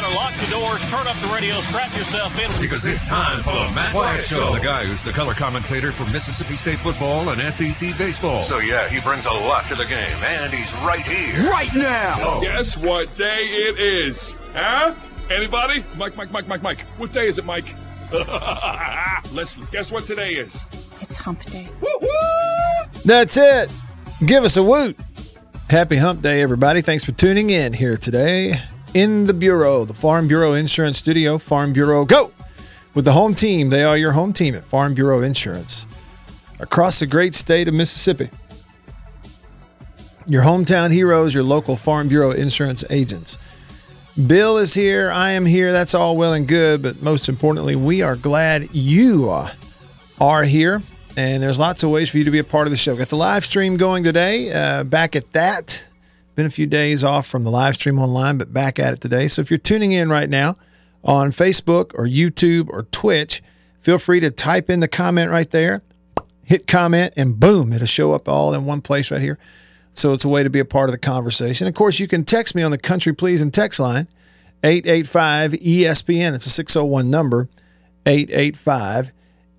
better lock the doors, turn up the radio, strap yourself in. Because it's time for the Matt Wyatt Show. The guy who's the color commentator for Mississippi State football and SEC baseball. So, yeah, he brings a lot to the game, and he's right here. Right now. Oh. Guess what day it is? Huh? Anybody? Mike. What day is it, Mike? Leslie, guess what today is? It's hump day. Woo-hoo! That's it. Give us a woot. Happy hump day, everybody. Thanks for tuning in here today. In the Bureau, the Farm Bureau Insurance Studio. Farm Bureau, go! With the home team. They are your home team at Farm Bureau Insurance. Across the great state of Mississippi. Your hometown heroes, your local Farm Bureau Insurance agents. Bill is here. I am here. That's all well and good, but most importantly, we are glad you are here. And there's lots of ways for you to be a part of the show. Got the live stream going today. Back at that. Been a few days off from the live stream online, but back at it today. So if you're tuning in right now on Facebook or YouTube or Twitch, feel free to type in the comment right there. Hit comment, and boom, it'll show up all in one place right here. So it's a way to be a part of the conversation. Of course, you can text me on the Country Please and text line, 885-ESPN. It's a 601 number, 885-ESPN.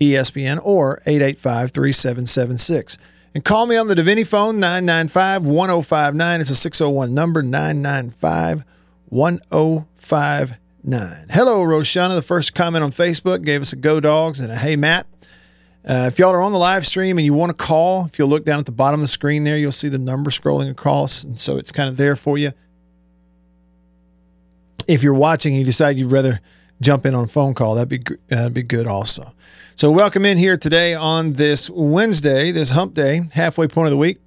ESPN or 885-3776. And call me on the Davini phone, 995-1059. It's a 601 number, 995-1059. Hello, Roshana. The first comment on Facebook gave us a go dogs and a hey, Matt. If y'all are on the live stream and you want to call, if you'll look down at the bottom of the screen there, you'll see the number scrolling across. And so it's kind of there for you. If you're watching and you decide you'd rather jump in on a phone call, that'd be good also. So welcome in here today on this Wednesday, this hump day, halfway point of the week.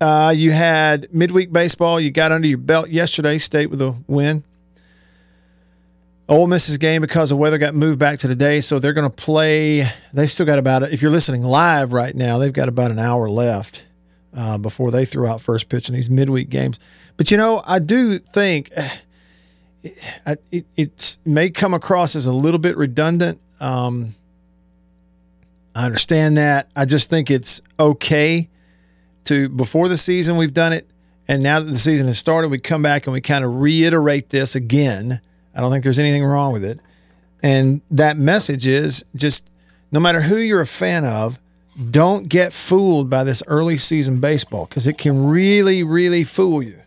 You had midweek baseball. You got under your belt yesterday, State with a win. Ole Miss's game, because of weather, got moved back to today, so they're going to play. They've still got about, if you're listening live right now, they've got about an hour left before they threw out first pitch in these midweek games. But, you know, I do think it may come across as a little bit redundant. I understand that. I just think it's okay to, before the season we've done it, and now that the season has started, we come back and we kind of reiterate this again. I don't think there's anything wrong with it. And that message is just, no matter who you're a fan of, don't get fooled by this early season baseball, because it can really, really fool you.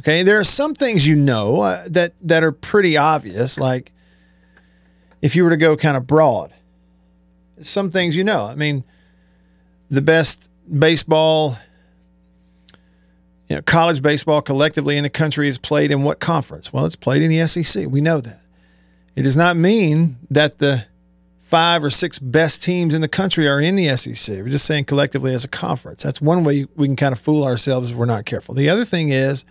Okay, there are some things you know that are pretty obvious, like if you were to go kind of broad. Some things you know. I mean, the best baseball, you know, college baseball collectively in the country is played in what conference? Well, it's played in the SEC. We know that. It does not mean that the 5 or 6 best teams in the country are in the SEC. We're just saying collectively as a conference. That's one way we can kind of fool ourselves if we're not careful. The other thing is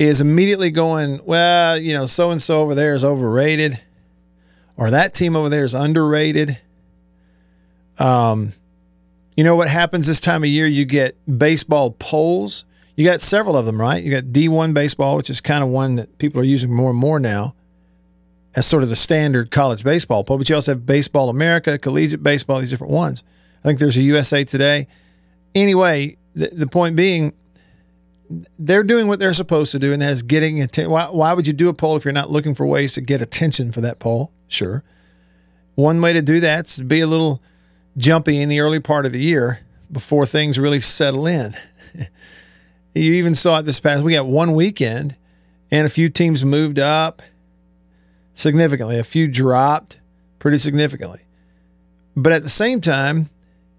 immediately going, well, you know, so-and-so over there is overrated, or that team over there is underrated. You know what happens this time of year? You get baseball polls. You got several of them, right? You got D1 baseball, which is kind of one that people are using more and more now as sort of the standard college baseball poll. But you also have Baseball America, Collegiate Baseball, these different ones. I think there's a USA Today. Anyway, the point being, they're doing what they're supposed to do, and that's getting attention. Why would you do a poll if you're not looking for ways to get attention for that poll? Sure. One way to do that is to be a little jumpy in the early part of the year before things really settle in. You even saw it this past. We got one weekend, and a few teams moved up significantly. A few dropped pretty significantly. But at the same time,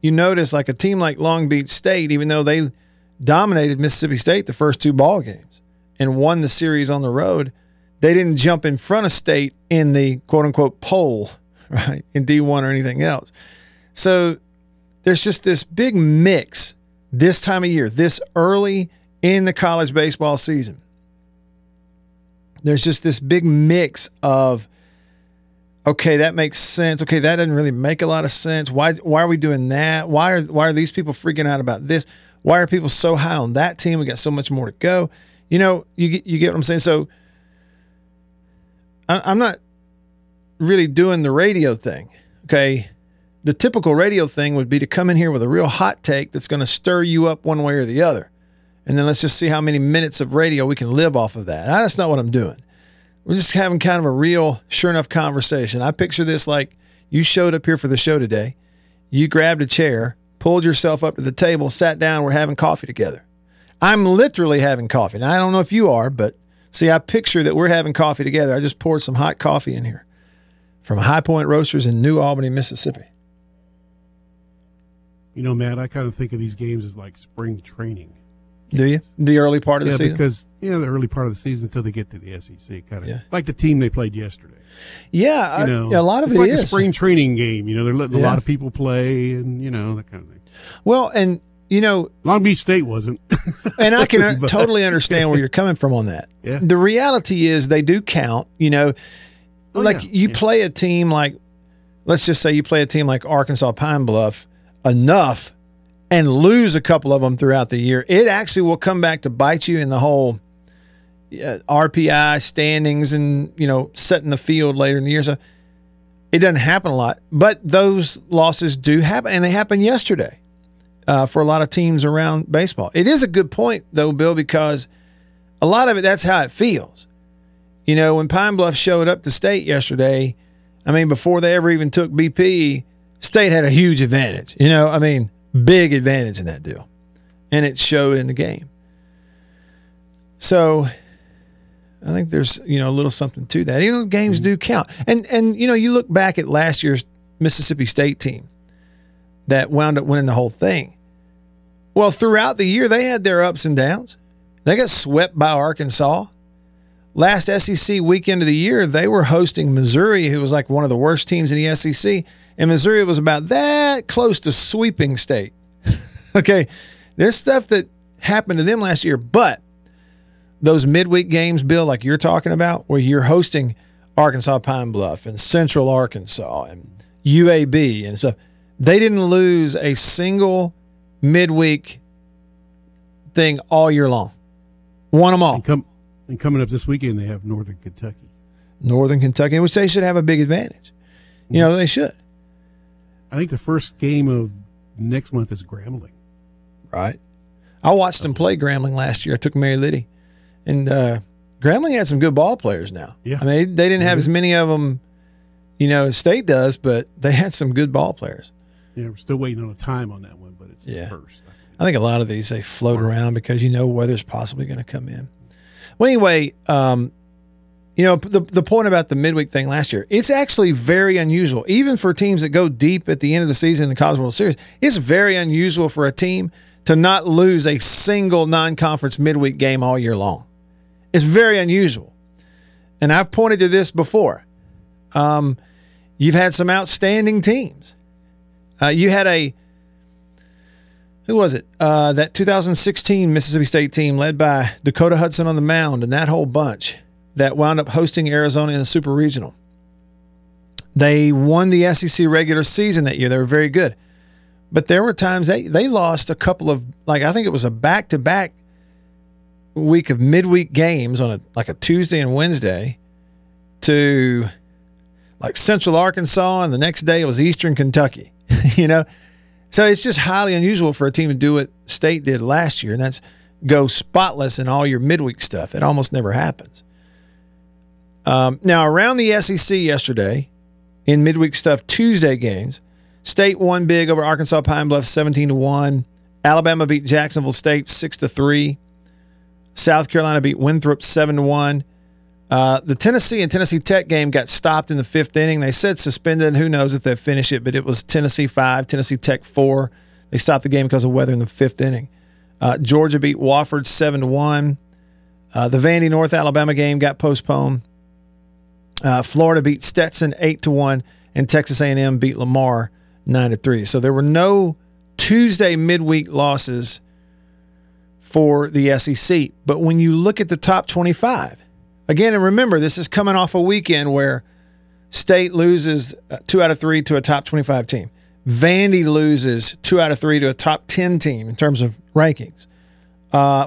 you notice like a team like Long Beach State, even though they dominated Mississippi State the first 2 ball games and won the series on the road, they didn't jump in front of State in the quote-unquote poll, right, in D1 or anything else. So there's just this big mix this time of year, this early in the college baseball season. There's just this big mix of, okay, that makes sense. Okay, that doesn't really make a lot of sense. Why are we doing that? Why are these people freaking out about this? Why are people so high on that team? We got so much more to go. You know, you get what I'm saying? So I'm not really doing the radio thing, okay? The typical radio thing would be to come in here with a real hot take that's going to stir you up one way or the other. And then let's just see how many minutes of radio we can live off of that. That's not what I'm doing. We're just having kind of a real, sure enough conversation. I picture this like you showed up here for the show today. You grabbed a chair, pulled yourself up to the table, sat down. We're having coffee together. I'm literally having coffee. Now, I don't know if you are, but see, I picture that we're having coffee together. I just poured some hot coffee in here from High Point Roasters in New Albany, Mississippi. You know, Matt, I kind of think of these games as like spring training. Do you? The early part of the season? Because, the early part of the season until they get to the SEC. Kind of like the team they played yesterday. Yeah, a lot of it is. It's like a spring training game. They're letting a lot of people play and, that kind of thing. Well, and, Long Beach State wasn't. And I can totally understand where you're coming from on that. Yeah. The reality is they do count, you play a team like, let's just say you play a team like Arkansas-Pine Bluff enough and lose a couple of them throughout the year, it actually will come back to bite you in the whole RPI standings and, setting the field later in the year. So it doesn't happen a lot, but those losses do happen, and they happened yesterday for a lot of teams around baseball. It is a good point, though, Bill, because a lot of it, that's how it feels. When Pine Bluff showed up to State yesterday, before they ever even took BP, State had a huge advantage, big advantage in that deal, and it showed in the game. So I think there's a little something to that. Games do count, and you look back at last year's Mississippi State team that wound up winning the whole thing. Well, throughout the year they had their ups and downs. They got swept by Arkansas. Last SEC weekend of the year they were hosting Missouri, who was like one of the worst teams in the SEC. And Missouri was about that close to sweeping State. Okay, there's stuff that happened to them last year, but those midweek games, Bill, like you're talking about, where you're hosting Arkansas Pine Bluff and Central Arkansas and UAB and stuff, they didn't lose a single midweek thing all year long. Won them all. And coming up this weekend, they have Northern Kentucky. Northern Kentucky, which they should have a big advantage. They should. I think the first game of next month is Grambling. Right. I watched them play Grambling last year. I took Mary Liddy. And Grambling had some good ball players now. Yeah. They didn't have as many of them, as State does, but they had some good ball players. Yeah, we're still waiting on a time on that one, but it's the first. I think a lot of these, they float around because weather's possibly going to come in. Well, anyway, the point about the midweek thing last year, it's actually very unusual. Even for teams that go deep at the end of the season in the College World Series, it's very unusual for a team to not lose a single non-conference midweek game all year long. It's very unusual. And I've pointed to this before. You've had some outstanding teams. You had who was it? That 2016 Mississippi State team led by Dakota Hudson on the mound and that whole bunch that wound up hosting Arizona in the Super Regional. They won the SEC regular season that year. They were very good. But there were times they lost a couple of, I think it was a back-to-back week of midweek games on a Tuesday and Wednesday to Central Arkansas, and the next day it was Eastern Kentucky, So it's just highly unusual for a team to do what State did last year, and that's go spotless in all your midweek stuff. It almost never happens. Now, around the SEC yesterday, in midweek stuff, Tuesday games, State won big over Arkansas Pine Bluff 17-1. Alabama beat Jacksonville State 6-3. South Carolina beat Winthrop 7-1. The Tennessee and Tennessee Tech game got stopped in the fifth inning. They said suspended, and who knows if they finish it, but it was Tennessee 5, Tennessee Tech 4. They stopped the game because of weather in the fifth inning. Georgia beat Wofford 7-1. The Vandy North Alabama game got postponed. Florida beat Stetson 8-1, and Texas A&M beat Lamar 9-3. So there were no Tuesday midweek losses for the SEC. But when you look at the top 25, again, and remember, this is coming off a weekend where State loses 2 out of 3 to a top 25 team. Vandy loses 2 out of 3 to a top 10 team in terms of rankings.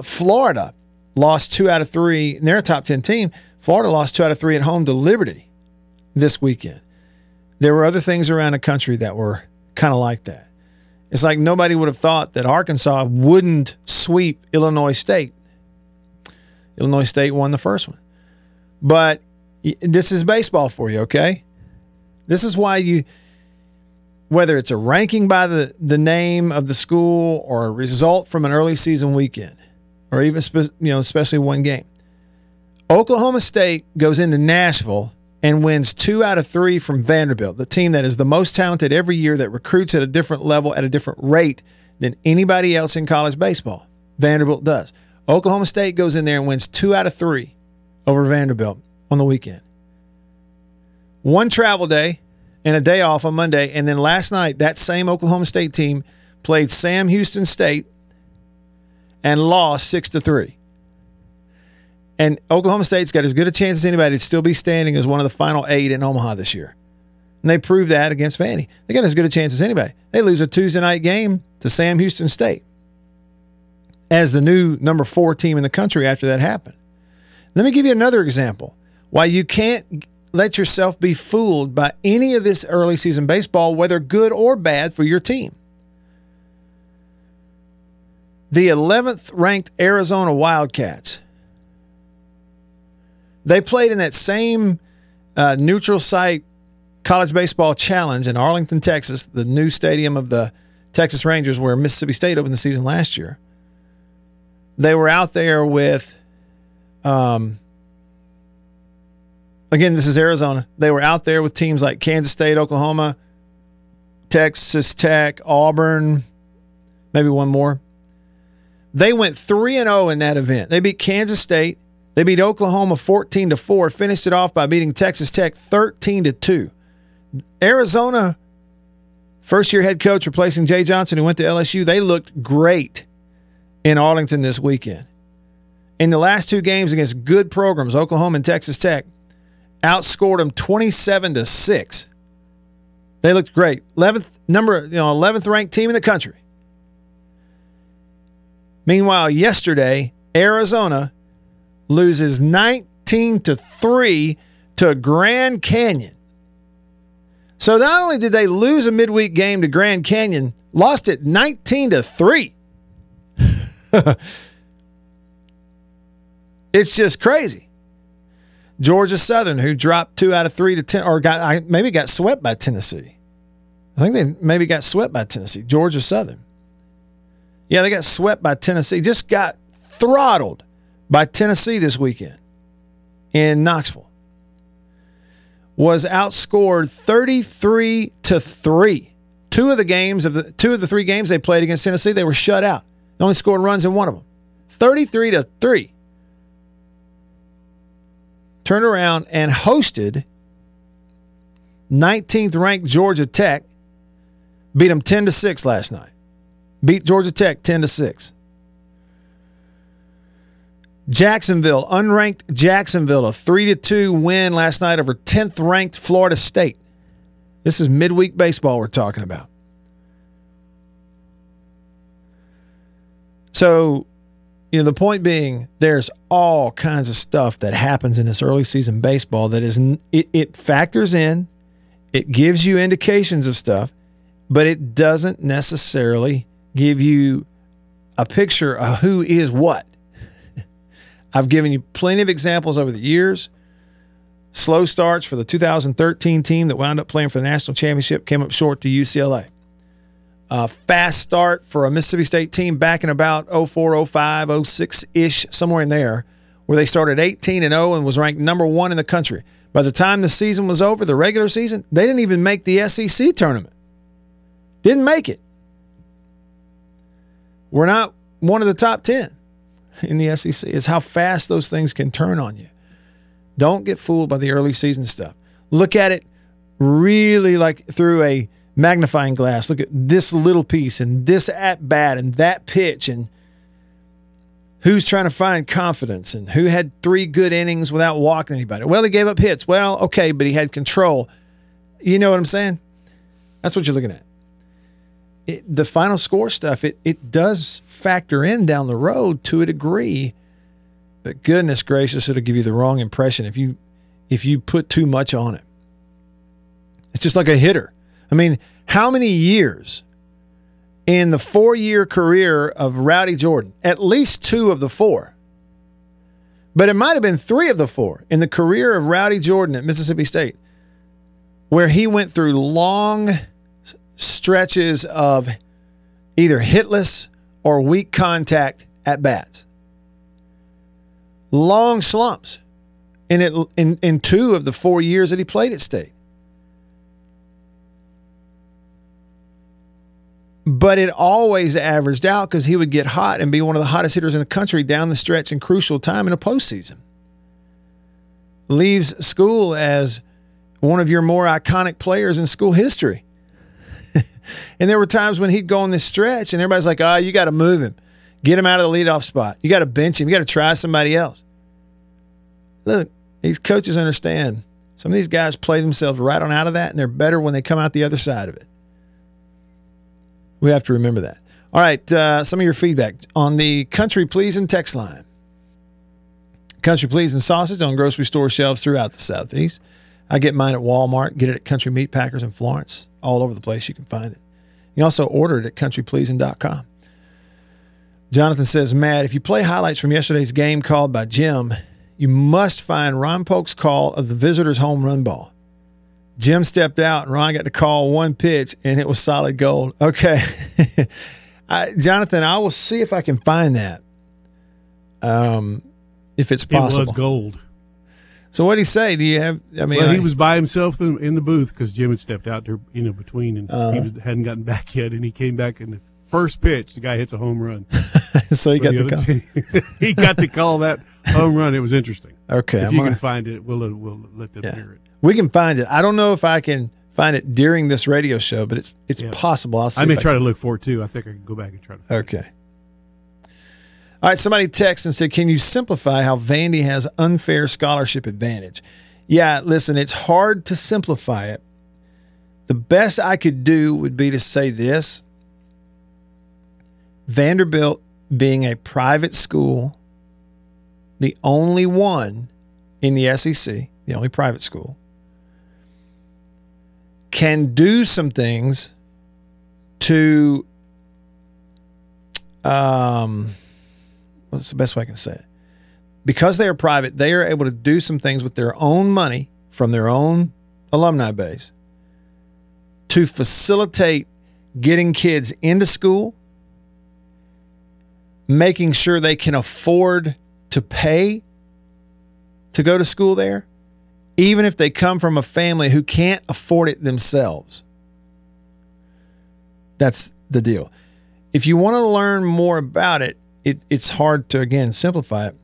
Florida lost 2 out of 3, and they're a top 10 team. Florida lost 2 out of 3 at home to Liberty this weekend. There were other things around the country that were kind of like that. It's like nobody would have thought that Arkansas wouldn't sweep Illinois State. Illinois State won the first one. But This is baseball for you, okay? This is why you, whether it's a ranking by the name of the school or a result from an early season weekend, or even especially one game, Oklahoma State goes into Nashville and wins 2 out of 3 from Vanderbilt, the team that is the most talented every year, that recruits at a different level at a different rate than anybody else in college baseball. Vanderbilt does. Oklahoma State goes in there and wins 2 out of 3 over Vanderbilt on the weekend. One travel day and a day off on Monday, and then last night that same Oklahoma State team played Sam Houston State and lost 6-3. And Oklahoma State's got as good a chance as anybody to still be standing as one of the final 8 in Omaha this year. And they proved that against Vandy. They got as good a chance as anybody. They lose a Tuesday night game to Sam Houston State as the new number 4 team in the country after that happened. Let me give you another example why you can't let yourself be fooled by any of this early season baseball, whether good or bad for your team. The 11th ranked Arizona Wildcats, they played in that same neutral site college baseball challenge in Arlington, Texas, the new stadium of the Texas Rangers where Mississippi State opened the season last year. They were out there with, again, this is Arizona. They were out there with teams like Kansas State, Oklahoma, Texas Tech, Auburn, maybe one more. They went 3-0 in that event. They beat Kansas State. They beat Oklahoma 14-4, finished it off by beating Texas Tech 13-2. Arizona, first-year head coach replacing Jay Johnson, who went to LSU, they looked great in Arlington this weekend. In the last 2 games against good programs, Oklahoma and Texas Tech, outscored them 27-6. They looked great. 11th ranked team in the country. Meanwhile, yesterday, Arizona loses 19-3 to Grand Canyon. So not only did they lose a midweek game to Grand Canyon, lost it 19-3. It's just crazy. Georgia Southern, who dropped 2 out of 3 to 10, or got swept by Tennessee. I think they maybe got swept by Tennessee. Georgia Southern. Yeah, they got swept by Tennessee. Just got throttled by Tennessee this weekend in Knoxville. Was outscored 33-3. 2 of the 3 games they played against Tennessee, they were shut out. They only scored runs in one of them. 33-3. Turned around and hosted 19th ranked Georgia Tech. Beat them 10-6 last night. Beat Georgia Tech 10-6. Jacksonville, unranked Jacksonville, a 3-2 win last night over 10th ranked Florida State. This is midweek baseball we're talking about. So, the point being, there's all kinds of stuff that happens in this early season baseball that is it factors in, it gives you indications of stuff, but it doesn't necessarily give you a picture of who is what. I've given you plenty of examples over the years. Slow starts for the 2013 team that wound up playing for the national championship, came up short to UCLA. A fast start for a Mississippi State team back in about 04, 05, 06-ish, somewhere in there, where they started 18-0 and was ranked number 1 in the country. By the time the season was over, the regular season, they didn't even make the SEC tournament. Didn't make it. We're not one of the top 10 in the SEC. Is how fast those things can turn on you. Don't get fooled by the early season stuff. Look at it really like through a magnifying glass. Look at this little piece and this at-bat and that pitch and who's trying to find confidence and who had 3 good innings without walking anybody. Well, he gave up hits. Well, okay, but he had control. You know what I'm saying? That's what you're looking at. The final score stuff, it does factor in down the road to a degree, but goodness gracious, it'll give you the wrong impression if you put too much on it. It's just like a hitter. I mean, how many years in the 4-year career of Rowdy Jordan, at least 2 of the 4, But it might have been three of the four in the career of Rowdy Jordan at Mississippi State, where he went through long stretches of either hitless or weak contact at bats. Long slumps in 2 of the 4 years that he played at State. But it always averaged out because he would get hot and be one of the hottest hitters in the country down the stretch in crucial time in a postseason. Leaves school as one of your more iconic players in school history. And there were times when he'd go on this stretch and everybody's like, oh, you got to move him. Get him out of the leadoff spot. You got to bench him. You got to try somebody else. Look, these coaches understand. Some of these guys play themselves right on out of that, and they're better when they come out the other side of it. We have to remember that. All right, some of your feedback on the Country Pleasing text line. Country Pleasing sausage on grocery store shelves throughout the Southeast. I get mine at Walmart. Get it at Country Meat Packers in Florence. All over the place you can find it. You also order it at countrypleasing.com. Jonathan says, Matt, if you play highlights from yesterday's game called by Jim, you must find Ron Polk's call of the visitors' home run ball. Jim stepped out, and Ron got to call one pitch, and it was solid gold. Okay. Jonathan, I will see if I can find that, if it's possible. It was gold. So what did he say? Do you have? I mean, well, he was by himself in the booth because Jim had stepped out there, you know, between, and hadn't gotten back yet, and he came back in the first pitch. The guy hits a home run, so he got the call. He got to call that home run. It was interesting. Okay, if you can find it, we'll let them hear it. We can find it. I don't know if I can find it during this radio show, but it's possible. I'll see. I may try to look for it too. I think I can go back and try to. Okay. All right, somebody texted and said, can you simplify how Vandy has unfair scholarship advantage? Yeah, listen, it's hard to simplify it. The best I could do would be to say this. Vanderbilt being a private school, the only one in the SEC, the only private school, can do some things to what's the best way I can say it? Because they are private, they are able to do some things with their own money from their own alumni base to facilitate getting kids into school, making sure they can afford to pay to go to school there, even if they come from a family who can't afford it themselves. That's the deal. If you want to learn more about it, it's hard to, again, simplify it.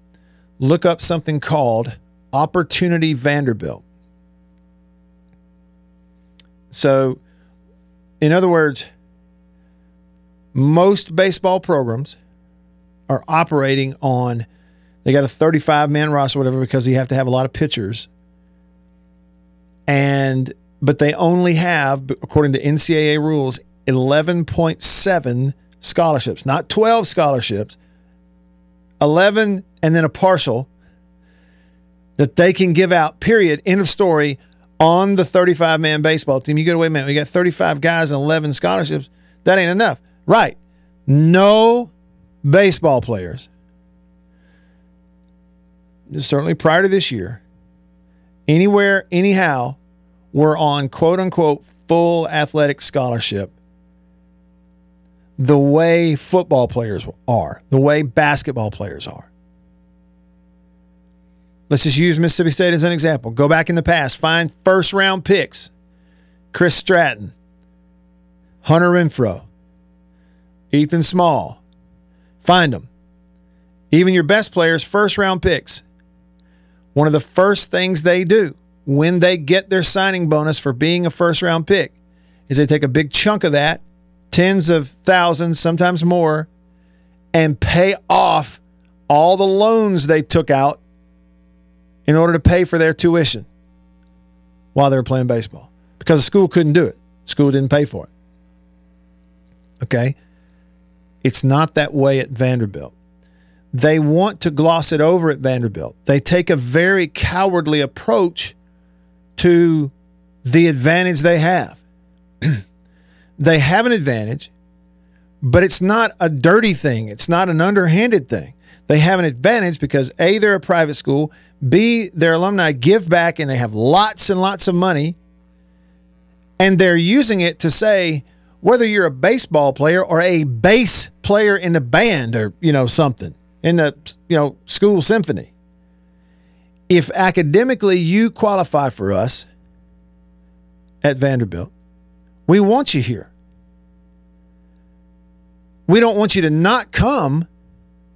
Look up something called Opportunity Vanderbilt. So, in other words, most baseball programs are operating on, they got a 35-man roster or whatever because you have to have a lot of pitchers. But they only have, according to NCAA rules, 11.7 scholarships, not 12 scholarships. 11 and then a partial that they can give out, period, end of story, on the 35-man baseball team. You go, wait a minute, we got 35 guys and 11 scholarships. That ain't enough. Right. No baseball players. Certainly prior to this year, anywhere, anyhow, were on quote-unquote full athletic scholarship the way football players are, the way basketball players are. Let's just use Mississippi State as an example. Go back in the past. Find first-round picks. Chris Stratton, Hunter Renfroe, Ethan Small. Find them. Even your best players, first-round picks. One of the first things they do when they get their signing bonus for being a first-round pick is they take a big chunk of that, tens of thousands, sometimes more, and pay off all the loans they took out in order to pay for their tuition while they were playing baseball because the school couldn't do it. School didn't pay for it. Okay? It's not that way at Vanderbilt. They want to gloss it over at Vanderbilt. They take a very cowardly approach to the advantage they have. They have an advantage, but it's not a dirty thing. It's not an underhanded thing. They have an advantage because, A, they're a private school, B, their alumni give back and they have lots and lots of money, and they're using it to say, whether you're a baseball player or a bass player in the band or, something, in the, school symphony, if academically you qualify for us at Vanderbilt, we want you here. We don't want you to not come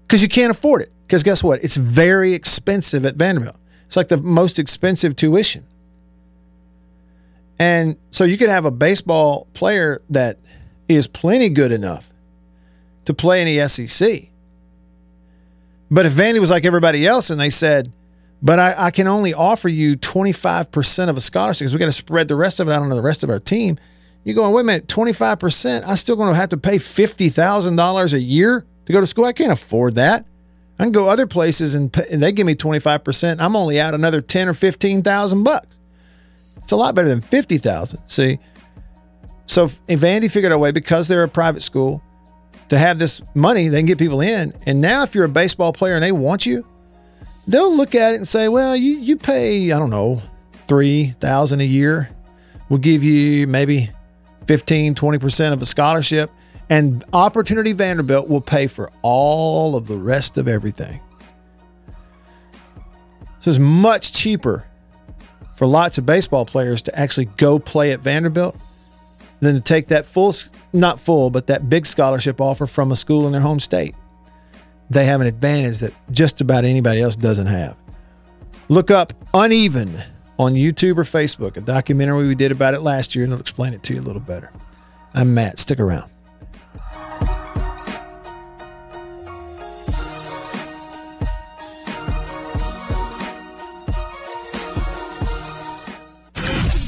because you can't afford it. Because guess what? It's very expensive at Vanderbilt. It's like the most expensive tuition. And so you could have a baseball player that is plenty good enough to play in the SEC. But if Vandy was like everybody else and they said, but I can only offer you 25% of a scholarship because we got to spread the rest of it out onto the rest of our team. You're going, wait a minute, 25%? I'm still going to have to pay $50,000 a year to go to school? I can't afford that. I can go other places and they give me 25%. I'm only out another $10,000 or $15,000. It's a lot better than $50,000, see? So if Vandy figured out a way, because they're a private school, to have this money, they can get people in. And now if you're a baseball player and they want you, they'll look at it and say, well, you pay, I don't know, $3,000 a year. We'll give you maybe 15, 20% of a scholarship, and Opportunity Vanderbilt will pay for all of the rest of everything. So it's much cheaper for lots of baseball players to actually go play at Vanderbilt than to take that that big scholarship offer from a school in their home state. They have an advantage that just about anybody else doesn't have. Look up Uneven on YouTube or Facebook, a documentary we did about it last year, and it'll explain it to you a little better. I'm Matt. Stick around.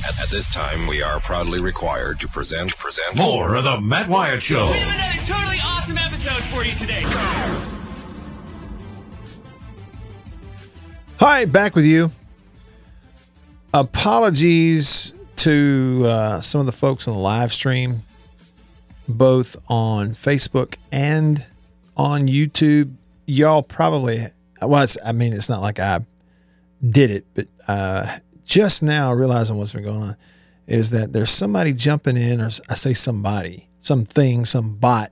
At this time, we are proudly required to present more of the Matt Wyatt Show. We have another totally awesome episode for you today. Hi, back with you. Apologies to some of the folks on the live stream, both on Facebook and on YouTube. Y'all probably, it's not like I did it, but just now realizing what's been going on is that there's somebody jumping in, or I say somebody, something, some bot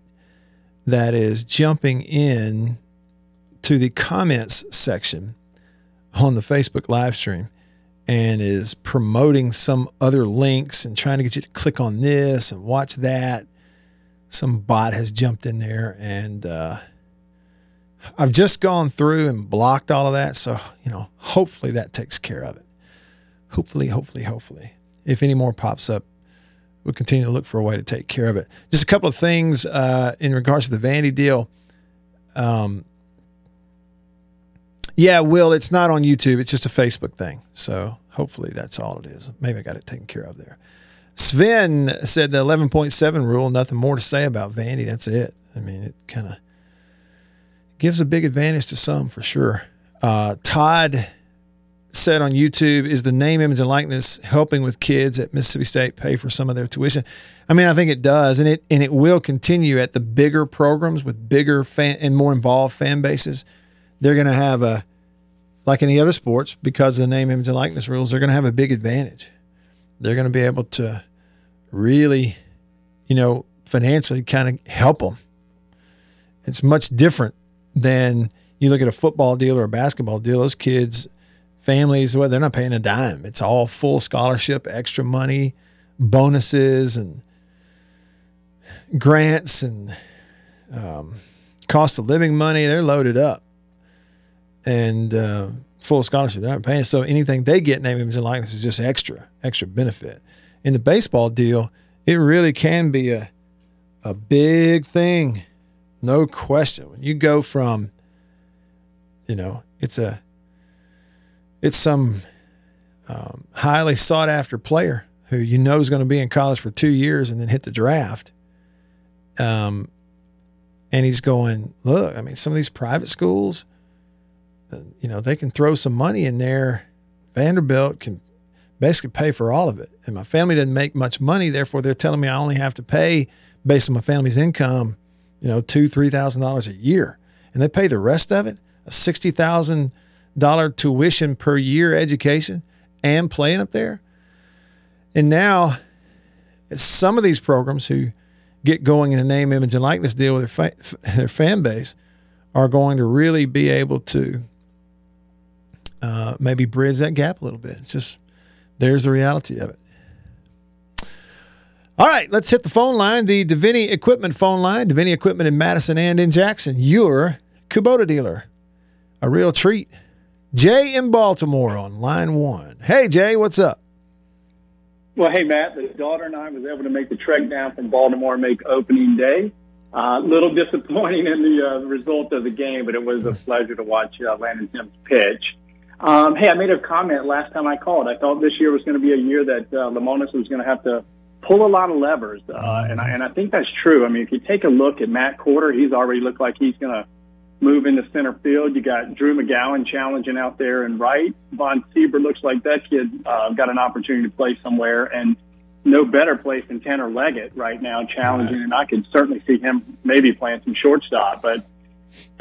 that is jumping in to the comments section on the Facebook live stream and is promoting some other links and trying to get you to click on this and watch that. Some bot has jumped in there, and I've just gone through and blocked all of that. So, hopefully that takes care of it. Hopefully. If any more pops up, we'll continue to look for a way to take care of it. Just a couple of things in regards to the Vandy deal. Yeah, Will, it's not on YouTube. It's just a Facebook thing. So hopefully that's all it is. Maybe I got it taken care of there. Sven said the 11.7 rule, nothing more to say about Vandy. That's it. I mean, it kind of gives a big advantage to some for sure. Todd said on YouTube, is the name, image, and likeness helping with kids at Mississippi State pay for some of their tuition? I mean, I think it does, and it will continue at the bigger programs with bigger and more involved fan bases. They're going to have like any other sports, because of the name, image, and likeness rules, they're going to have a big advantage. They're going to be able to really, financially kind of help them. It's much different than you look at a football deal or a basketball deal. Those kids, families, they're not paying a dime. It's all full scholarship, extra money, bonuses, and grants, and cost of living money. They're loaded up. And full scholarship, they're not paying. So anything they get, name, image, and likeness, is just extra benefit. In the baseball deal, it really can be a big thing, no question. When you go from, it's some highly sought after player who is going to be in college for 2 years and then hit the draft. And he's going, look, I mean, some of these private schools, they can throw some money in there. Vanderbilt can basically pay for all of it. And my family doesn't make much money. Therefore, they're telling me I only have to pay, based on my family's income, $2,000, $3,000 a year. and they pay the rest of it, a $60,000 tuition per year education and playing up there. And now some of these programs who get going in a name, image, and likeness deal with their fan base are going to really be able to maybe bridge that gap a little bit. It's just, there's the reality of it. All right, let's hit the phone line, the Davini Equipment phone line. Davini Equipment in Madison and in Jackson, your Kubota dealer. A real treat. Jay in Baltimore on line one. Hey, Jay, what's up? Well, hey, Matt, the daughter and I was able to make the trek down from Baltimore and make opening day. A little disappointing in the result of the game, but it was a pleasure to watch Landon Sims pitch. Hey, I made a comment last time I called. I thought this year was going to be a year that Lamonis was going to have to pull a lot of levers, and I think that's true. I mean, if you take a look at Matt Corder, he's already looked like he's going to move into center field. You got Drew McGowan challenging out there and right. Von Sieber looks like that kid got an opportunity to play somewhere, and no better place than Tanner Leggett right now challenging, and I could certainly see him maybe playing some shortstop. But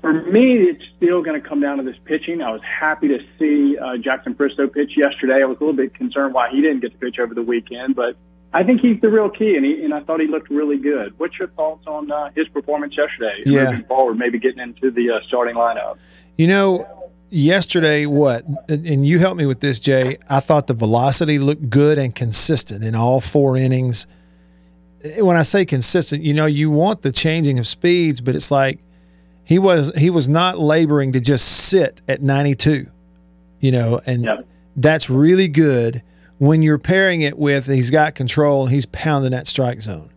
for me, it's still going to come down to this pitching. I was happy to see Jackson Bristow pitch yesterday. I was a little bit concerned why he didn't get to pitch over the weekend, but I think he's the real key, and I thought he looked really good. What's your thoughts on his performance yesterday? Yeah. Moving forward, maybe getting into the starting lineup. You know, yesterday, and you helped me with this, Jay, I thought the velocity looked good and consistent in all four innings. When I say consistent, you know, you want the changing of speeds, but it's like he was not laboring to just sit at 92, you know, and that's really good. When you're pairing it with he's got control and he's pounding that strike zone,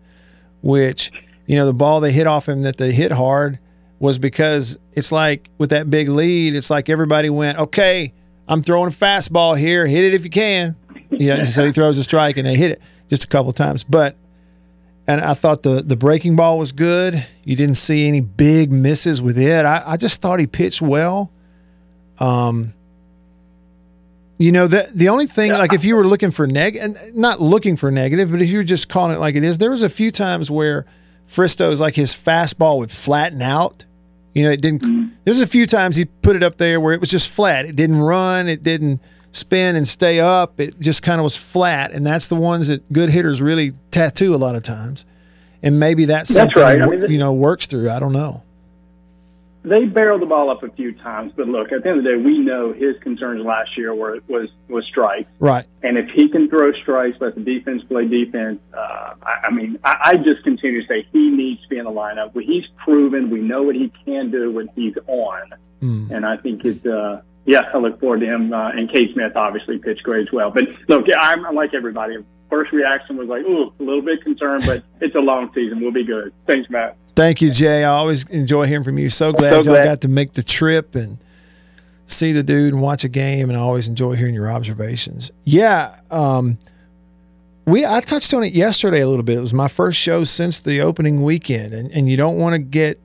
which, you know, the ball they hit off him that they hit hard was because it's like with that big lead, it's like everybody went, okay, I'm throwing a fastball here. Hit it if you can. You know, so he throws a strike and they hit it just a couple of times. And I thought the breaking ball was good. You didn't see any big misses with it. I just thought he pitched well. You know, the only thing, like if you were looking for negative, not looking for negative, but if you were just calling it like it is, there was a few times where Fristow's, like his fastball would flatten out. You know, it didn't, there's a few times he put it up there where it was just flat. It didn't run. It didn't spin and stay up. It just kind of was flat. And that's the ones that good hitters really tattoo a lot of times. And maybe that's something, right. I mean, you know, works through. I don't know. They barreled the ball up a few times, but look, at the end of the day, we know his concerns last year were was strikes. Right. And if he can throw strikes, let the defense play defense, I just continue to say he needs to be in the lineup. He's proven we know what he can do when he's on. And I think it's I look forward to him. And K. Smith obviously pitched great as well. But look, I'm like everybody. First reaction was like, ooh, a little bit concerned, but it's a long season. We'll be good. Thanks, Matt. Thank you, Jay. I always enjoy hearing from you. So glad y'all got to make the trip and see the dude and watch a game, and I always enjoy hearing your observations. Yeah, I touched on it yesterday a little bit. It was my first show since the opening weekend, and you don't want to get,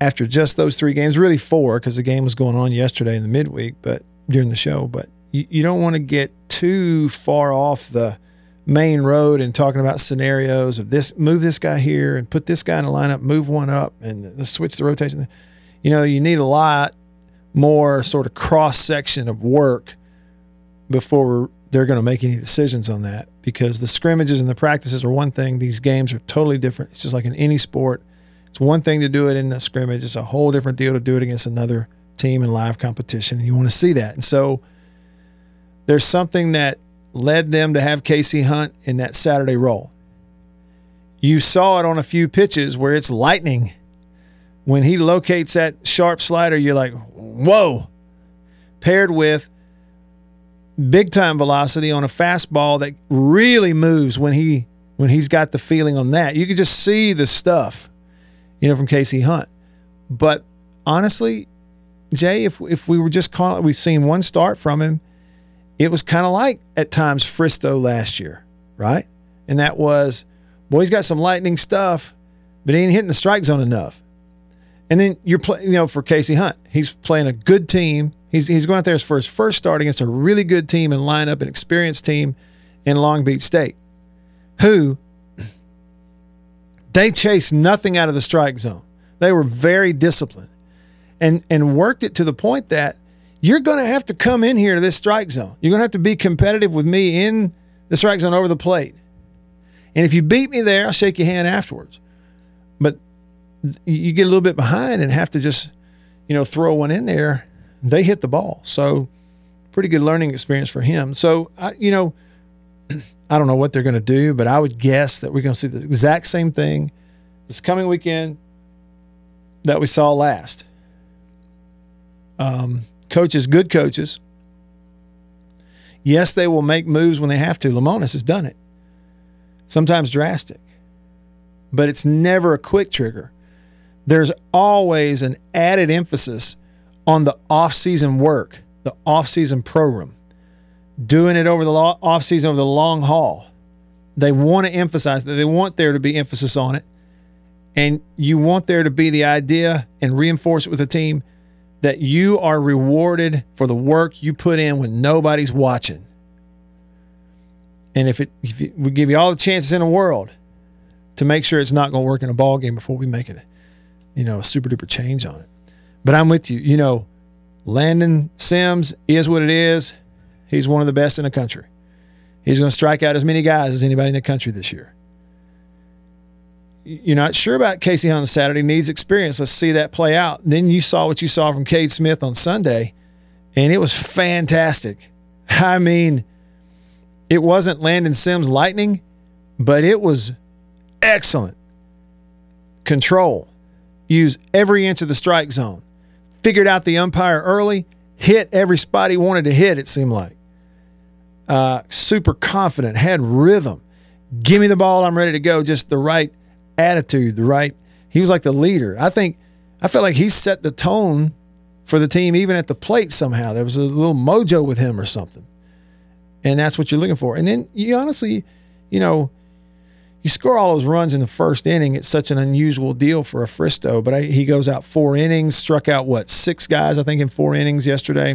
after just those three games, really four, because the game was going on yesterday in the midweek, but during the show, but you don't want to get too far off the main road and talking about scenarios of this, move this guy here and put this guy in a lineup, move one up and let's switch the rotation. You know, you need a lot more sort of cross section of work before they're going to make any decisions on that, because the scrimmages and the practices are one thing. These games are totally different. It's just like in any sport. It's one thing to do it in a scrimmage. It's a whole different deal to do it against another team in live competition. And you want to see that. And so there's something that led them to have Casey Hunt in that Saturday role. You saw it on a few pitches where it's lightning. When he locates that sharp slider, you're like, whoa, paired with big-time velocity on a fastball that really moves when he's got the feeling on that. You can just see the stuff, you know, from Casey Hunt. But honestly, Jay, if we were just calling it, we've seen one start from him. It was kind of like, at times, Fristow last year, right? And that was, boy, he's got some lightning stuff, but he ain't hitting the strike zone enough. And then you're playing, you know, for Casey Hunt, he's playing a good team. He's going out there for his first start against a really good team and lineup, an experienced team in Long Beach State, who they chased nothing out of the strike zone. They were very disciplined. and worked it to the point that you're going to have to come in here to this strike zone. You're going to have to be competitive with me in the strike zone over the plate. And if you beat me there, I'll shake your hand afterwards. But you get a little bit behind and have to just, you know, throw one in there. They hit the ball. So pretty good learning experience for him. So, I don't know what they're going to do, but I would guess that we're going to see the exact same thing this coming weekend that we saw last. Coaches, good coaches. Yes, they will make moves when they have to. Lamonis has done it. Sometimes drastic. But it's never a quick trigger. There's always an added emphasis on the off-season work, the off-season program, doing it over the off-season, over the long haul. They want to emphasize that. They want there to be emphasis on it. And you want there to be the idea and reinforce it with the team that you are rewarded for the work you put in when nobody's watching. And if it we give you all the chances in the world to make sure it's not going to work in a ball game before we make it, a super duper change on it. But I'm with you. Landon Sims is what it is. He's one of the best in the country. He's going to strike out as many guys as anybody in the country this year. You're not sure about Casey Hunt on Saturday. Needs experience. Let's see that play out. And then you saw what you saw from Cade Smith on Sunday, and it was fantastic. I mean, it wasn't Landon Sims lightning, but it was excellent. Control. Use every inch of the strike zone. Figured out the umpire early. Hit every spot he wanted to hit, it seemed like. Super confident. Had rhythm. Give me the ball. I'm ready to go. Just the right attitude, the right. He was like the leader. I felt like he set the tone for the team, even at the plate somehow. There was a little mojo with him or something. And that's what you're looking for. And then you honestly, you score all those runs in the first inning. It's such an unusual deal for a Fristo, but he goes out 4 innings, struck out, 6 guys, I think, in 4 innings yesterday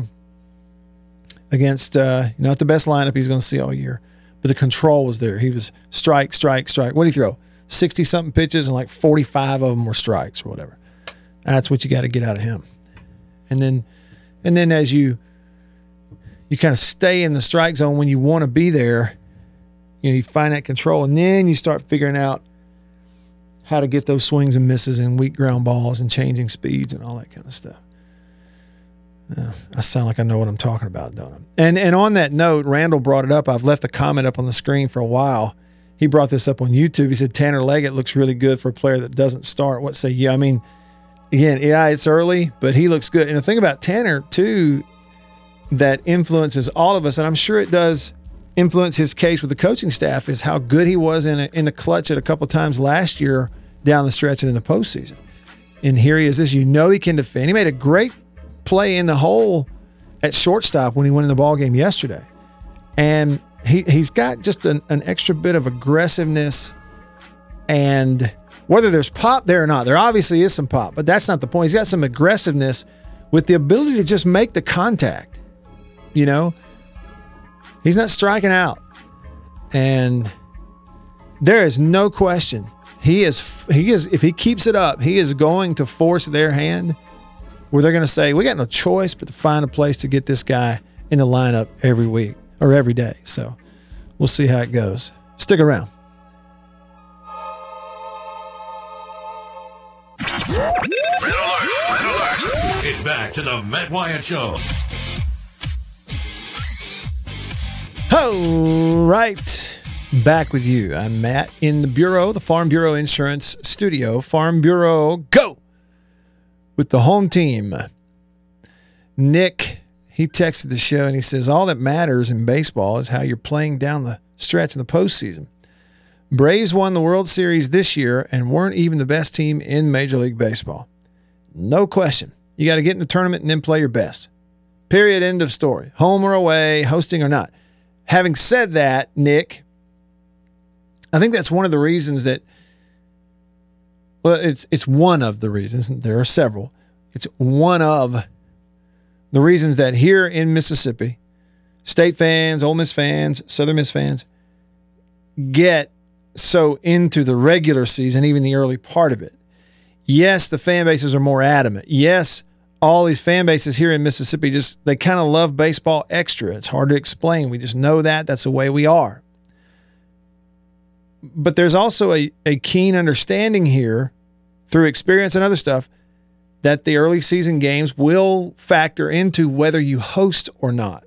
against not the best lineup he's going to see all year. But the control was there. He was strike, strike, strike. What did he throw? 60-something pitches, and 45 of them were strikes or whatever. That's what you got to get out of him. And then as you kind of stay in the strike zone when you want to be there, you find that control, and then you start figuring out how to get those swings and misses and weak ground balls and changing speeds and all that kind of stuff. I sound like I know what I'm talking about, don't I? And on that note, Randall brought it up. I've left a comment up on the screen for a while. He brought this up on YouTube. He said, Tanner Leggett looks really good for a player that doesn't start. What say you? I mean, again, yeah, it's early, but he looks good. And the thing about Tanner, too, that influences all of us, and I'm sure it does influence his case with the coaching staff, is how good he was in the clutch at a couple of times last year down the stretch and in the postseason. And here he is. He can defend. He made a great play in the hole at shortstop when he went in the ballgame yesterday. And he's got just an extra bit of aggressiveness, and whether there's pop there or not, there obviously is some pop, but that's not the point. He's got some aggressiveness with the ability to just make the contact. He's not striking out, and there is no question he is. If he keeps it up, he is going to force their hand where they're going to say, we got no choice but to find a place to get this guy in the lineup every week or every day. So we'll see how it goes. Stick around. Red alert! Red alert! It's back to the Matt Wyatt Show. All right. Back with you. I'm Matt in the Bureau, the Farm Bureau Insurance Studio. Farm Bureau, go! With the home team. Nick, he texted the show and he says, all that matters in baseball is how you're playing down the stretch in the postseason. Braves won the World Series this year and weren't even the best team in Major League Baseball. No question. You got to get in the tournament and then play your best. Period. End of story. Home or away, hosting or not. Having said that, Nick, I think that's one of the reasons that, it's one of the reasons. There are several. It's one of the reasons that here in Mississippi, State fans, Ole Miss fans, Southern Miss fans get so into the regular season, even the early part of it. Yes, the fan bases are more adamant. Yes, all these fan bases here in Mississippi, just they kind of love baseball extra. It's hard to explain. We just know that. That's the way we are. But there's also a keen understanding here through experience and other stuff that the early season games will factor into whether you host or not.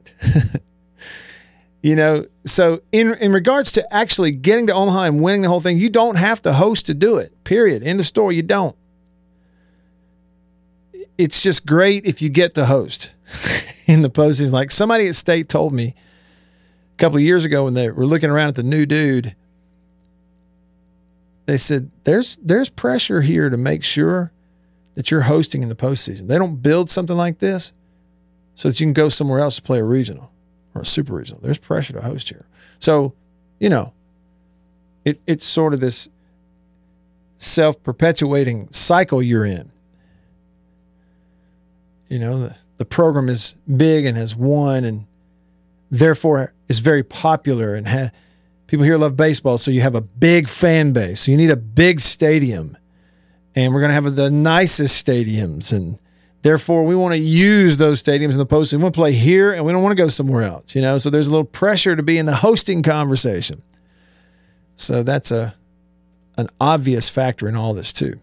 You know, so in regards to actually getting to Omaha and winning the whole thing, you don't have to host to do it, period. End of story, you don't. It's just great if you get to host in the postseason. Like somebody at State told me a couple of years ago when they were looking around at the new dude, they said, there's pressure here to make sure that you're hosting in the postseason. They don't build something like this so that you can go somewhere else to play a regional or a super regional. There's pressure to host here. So, you know, it's sort of this self-perpetuating cycle you're in. You know, the program is big and has won and therefore is very popular and people here love baseball, so you have a big fan base. So you need a big stadium, and we're going to have the nicest stadiums, and therefore, we want to use those stadiums in the postseason. We want to play here, and we don't want to go somewhere else, you know. So there's a little pressure to be in the hosting conversation. So that's an obvious factor in all this too.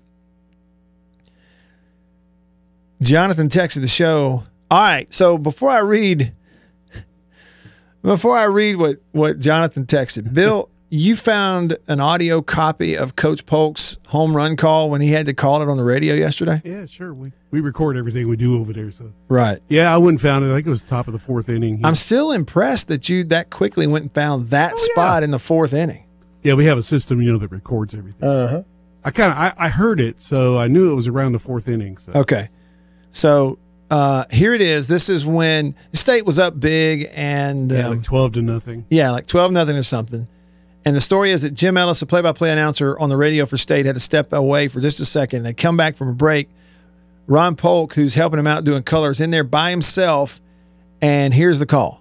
Jonathan texted the show. All right, so before I read what Jonathan texted, Bill, you found an audio copy of Coach Polk's home run call when he had to call it on the radio yesterday? Yeah, sure. We record everything we do over there. So right. Yeah, I went and found it. I think it was top of the fourth inning. Yeah. I'm still impressed that you that quickly went and found that spot in the fourth inning. Yeah, we have a system, you know, that records everything. Uh-huh. I heard it, so I knew it was around the fourth inning. So. Okay. So here it is. This is when the State was up big and like 12-0. Yeah, like 12-0 or something. And the story is that Jim Ellis, a play-by-play announcer on the radio for State, had to step away for just a second. They come back from a break. Ron Polk, who's helping him out doing colors, in there by himself. And here's the call.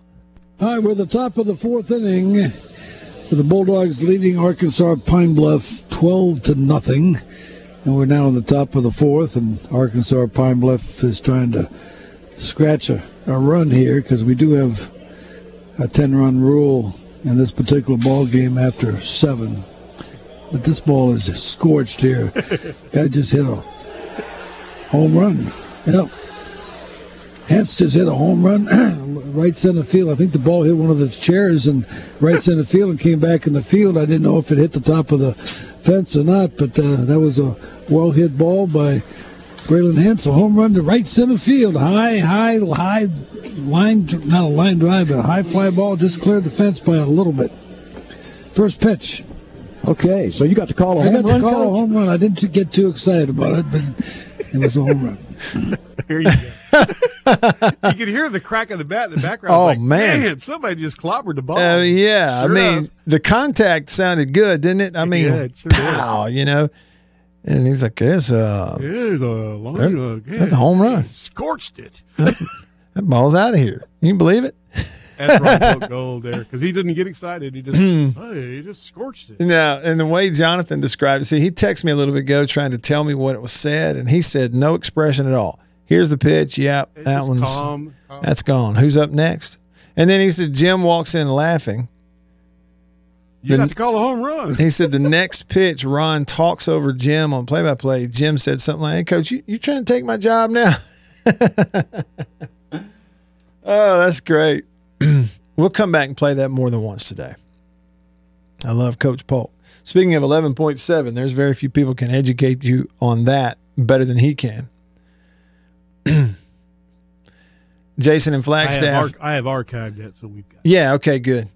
All right, we're at the top of the fourth inning with the Bulldogs leading Arkansas-Pine Bluff 12-0. And we're now on the top of the fourth, and Arkansas-Pine Bluff is trying to scratch a run here because we do have a 10-run rule in this particular ball game after 7. But this ball is scorched here. Guy just hit a home run. Yep. Hance just hit a home run right center field. I think the ball hit one of the chairs in right center field and came back in the field. I didn't know if it hit the top of the fence or not, but that was a well-hit ball by Braylon Hance, a home run to right center field. High line, not a line drive, but a high fly ball. Just cleared the fence by a little bit. First pitch. Okay, so you got to call a home run. I got to call a home run. I didn't get too excited about it, but it was a home run. Here you go. You can hear the crack of the bat in the background. Oh, like, man. Somebody just clobbered the ball. Yeah, sure I mean, the contact sounded good, didn't it? I mean, yeah, it sure pow, is. You know. And he's like, that's a home run. He scorched it. That ball's out of here. You can believe it? That's right, goal there. Because he didn't get excited. He just, he just scorched it. Now, and the way Jonathan described it, see, he texted me a little bit ago trying to tell me what it was said, and he said no expression at all. Here's the pitch. Yep, it's that one's calm. That's gone. Who's up next? And then he said Jim walks in laughing. You got to call a home run. He said the next pitch, Ron talks over Jim on play-by-play. Jim said something like, hey, Coach, you trying to take my job now? Oh, that's great. We'll come back and play that more than once today. I love Coach Polk. Speaking of 11.7, there's very few people can educate you on that better than he can. Jason and Flagstaff. I have archived that, so we've got it. Yeah, okay, good.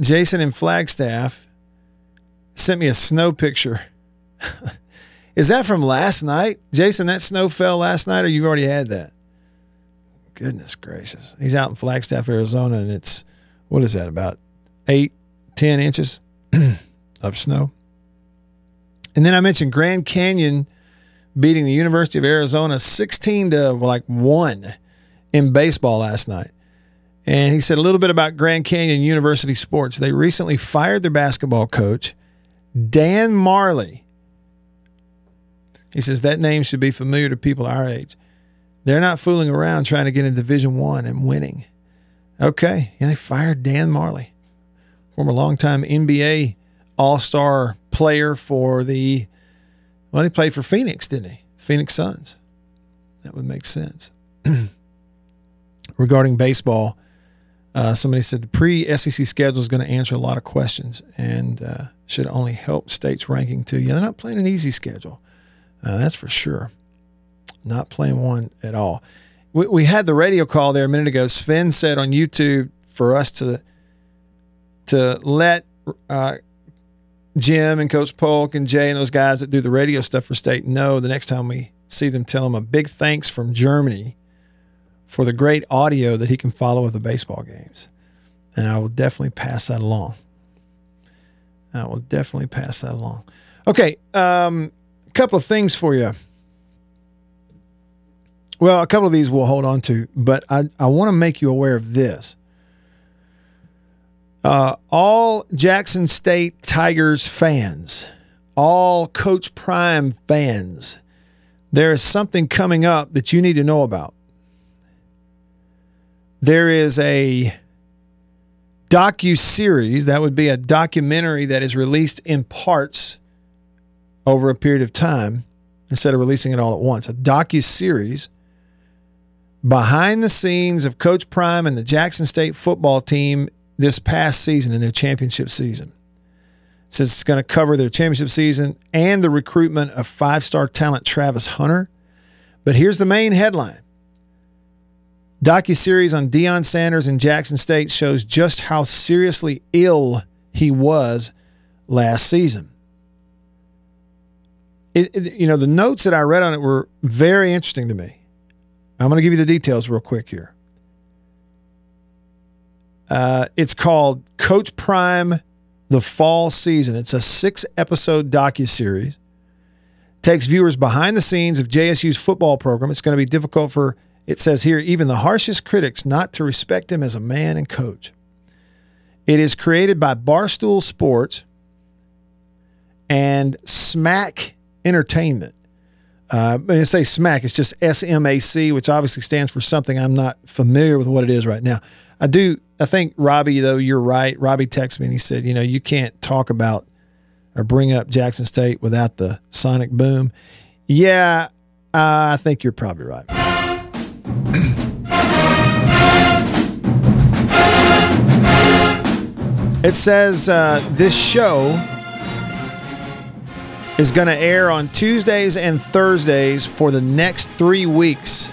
Jason in Flagstaff sent me a snow picture. Is that from last night? Jason, that snow fell last night, or you've already had that? Goodness gracious. He's out in Flagstaff, Arizona, and it's, what is that, about 8-10 inches of snow? And then I mentioned Grand Canyon beating the University of Arizona 16-1 in baseball last night. And he said a little bit about Grand Canyon University sports. They recently fired their basketball coach, Dan Marley. He says that name should be familiar to people our age. They're not fooling around trying to get in Division I and winning. Okay, yeah, they fired Dan Marley, former longtime NBA All-Star player for the, well, he played for Phoenix, didn't he? Phoenix Suns. That would make sense. Regarding baseball, somebody said the pre-SEC schedule is going to answer a lot of questions and should only help states ranking too. Yeah, they're not playing an easy schedule. That's for sure. Not playing one at all. We had the radio call there a minute ago. Sven said on YouTube for us to let Jim and Coach Polk and Jay and those guys that do the radio stuff for state know the next time we see them, tell them a big thanks from Germany for the great audio that he can follow with the baseball games. And I will definitely pass that along. Okay, a couple of things for you. Well, a couple of these we'll hold on to, but I want to make you aware of this. All Jackson State Tigers fans, all Coach Prime fans, there is something coming up that you need to know about. There is a docuseries, that would be a documentary that is released in parts over a period of time instead of releasing it all at once. A docuseries behind the scenes of Coach Prime and the Jackson State football team this past season in their championship season. It says it's going to cover their championship season and the recruitment of five-star talent Travis Hunter. But here's the main headline. Docuseries on Deion Sanders and Jackson State shows just how seriously ill he was last season. The notes that I read on it were very interesting to me. I'm going to give you the details real quick here. It's called Coach Prime, The Fall Season. It's a 6-episode docuseries. Takes viewers behind the scenes of JSU's football program. It's going to be difficult for... It says here, even the harshest critics not to respect him as a man and coach. It is created by Barstool Sports and Smack Entertainment. When I say Smack, it's just SMAC, which obviously stands for something I'm not familiar with what it is right now. I think, Robbie, though, you're right. Robbie texted me and he said, you can't talk about or bring up Jackson State without the sonic boom. Yeah, I think you're probably right. It says this show is going to air on Tuesdays and Thursdays for the next 3 weeks.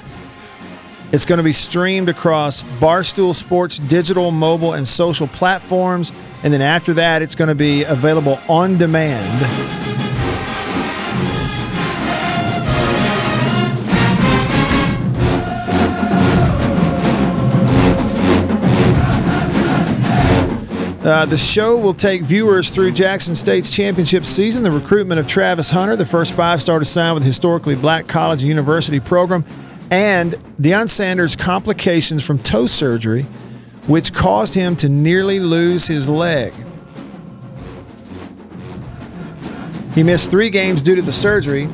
It's going to be streamed across Barstool Sports, digital, mobile, and social platforms. And then after that, it's going to be available on demand. The show will take viewers through Jackson State's championship season, the recruitment of Travis Hunter, the first five-star to sign with a historically black college and university program, and Deion Sanders' complications from toe surgery, which caused him to nearly lose his leg. He missed 3 games due to the surgery,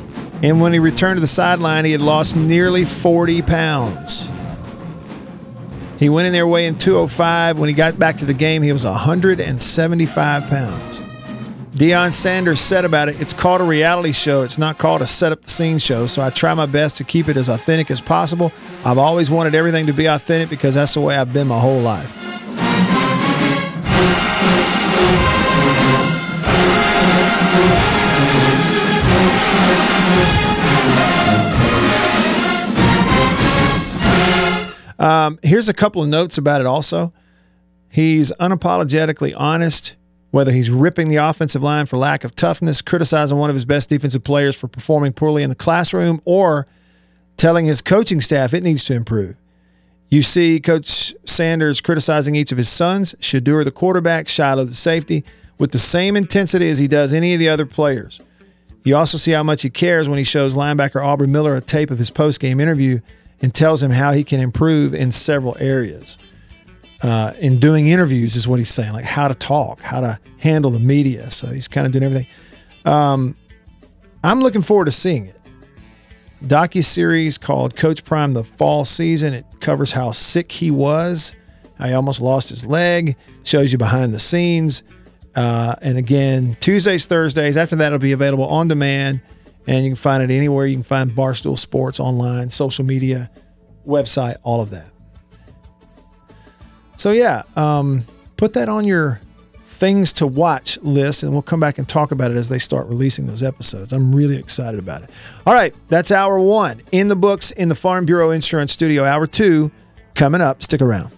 and when he returned to the sideline, he had lost nearly 40 pounds. He went in there weighing 205. When he got back to the game, he was 175 pounds. Deion Sanders said about it, it's called a reality show. It's not called a set-up-the-scene show, so I try my best to keep it as authentic as possible. I've always wanted everything to be authentic because that's the way I've been my whole life. Here's a couple of notes about it also. He's unapologetically honest, whether he's ripping the offensive line for lack of toughness, criticizing one of his best defensive players for performing poorly in the classroom, or telling his coaching staff it needs to improve. You see Coach Sanders criticizing each of his sons, Shadur the quarterback, Shiloh the safety, with the same intensity as he does any of the other players. You also see how much he cares when he shows linebacker Aubrey Miller a tape of his post-game interview and tells him how he can improve in several areas. In doing interviews is what he's saying, like how to talk, how to handle the media. So he's kind of doing everything. I'm looking forward to seeing it. docuseries called Coach Prime The Fall Season. It covers how sick he was, how he almost lost his leg, shows you behind the scenes. And again, Tuesdays, Thursdays. After that, it'll be available on demand, and you can find it anywhere. You can find Barstool Sports online, social media, website, all of that. So, yeah, put that on your things to watch list, and we'll come back and talk about it as they start releasing those episodes. I'm really excited about it. All right, that's hour one. In the books in the Farm Bureau Insurance Studio. Hour two coming up. Stick around.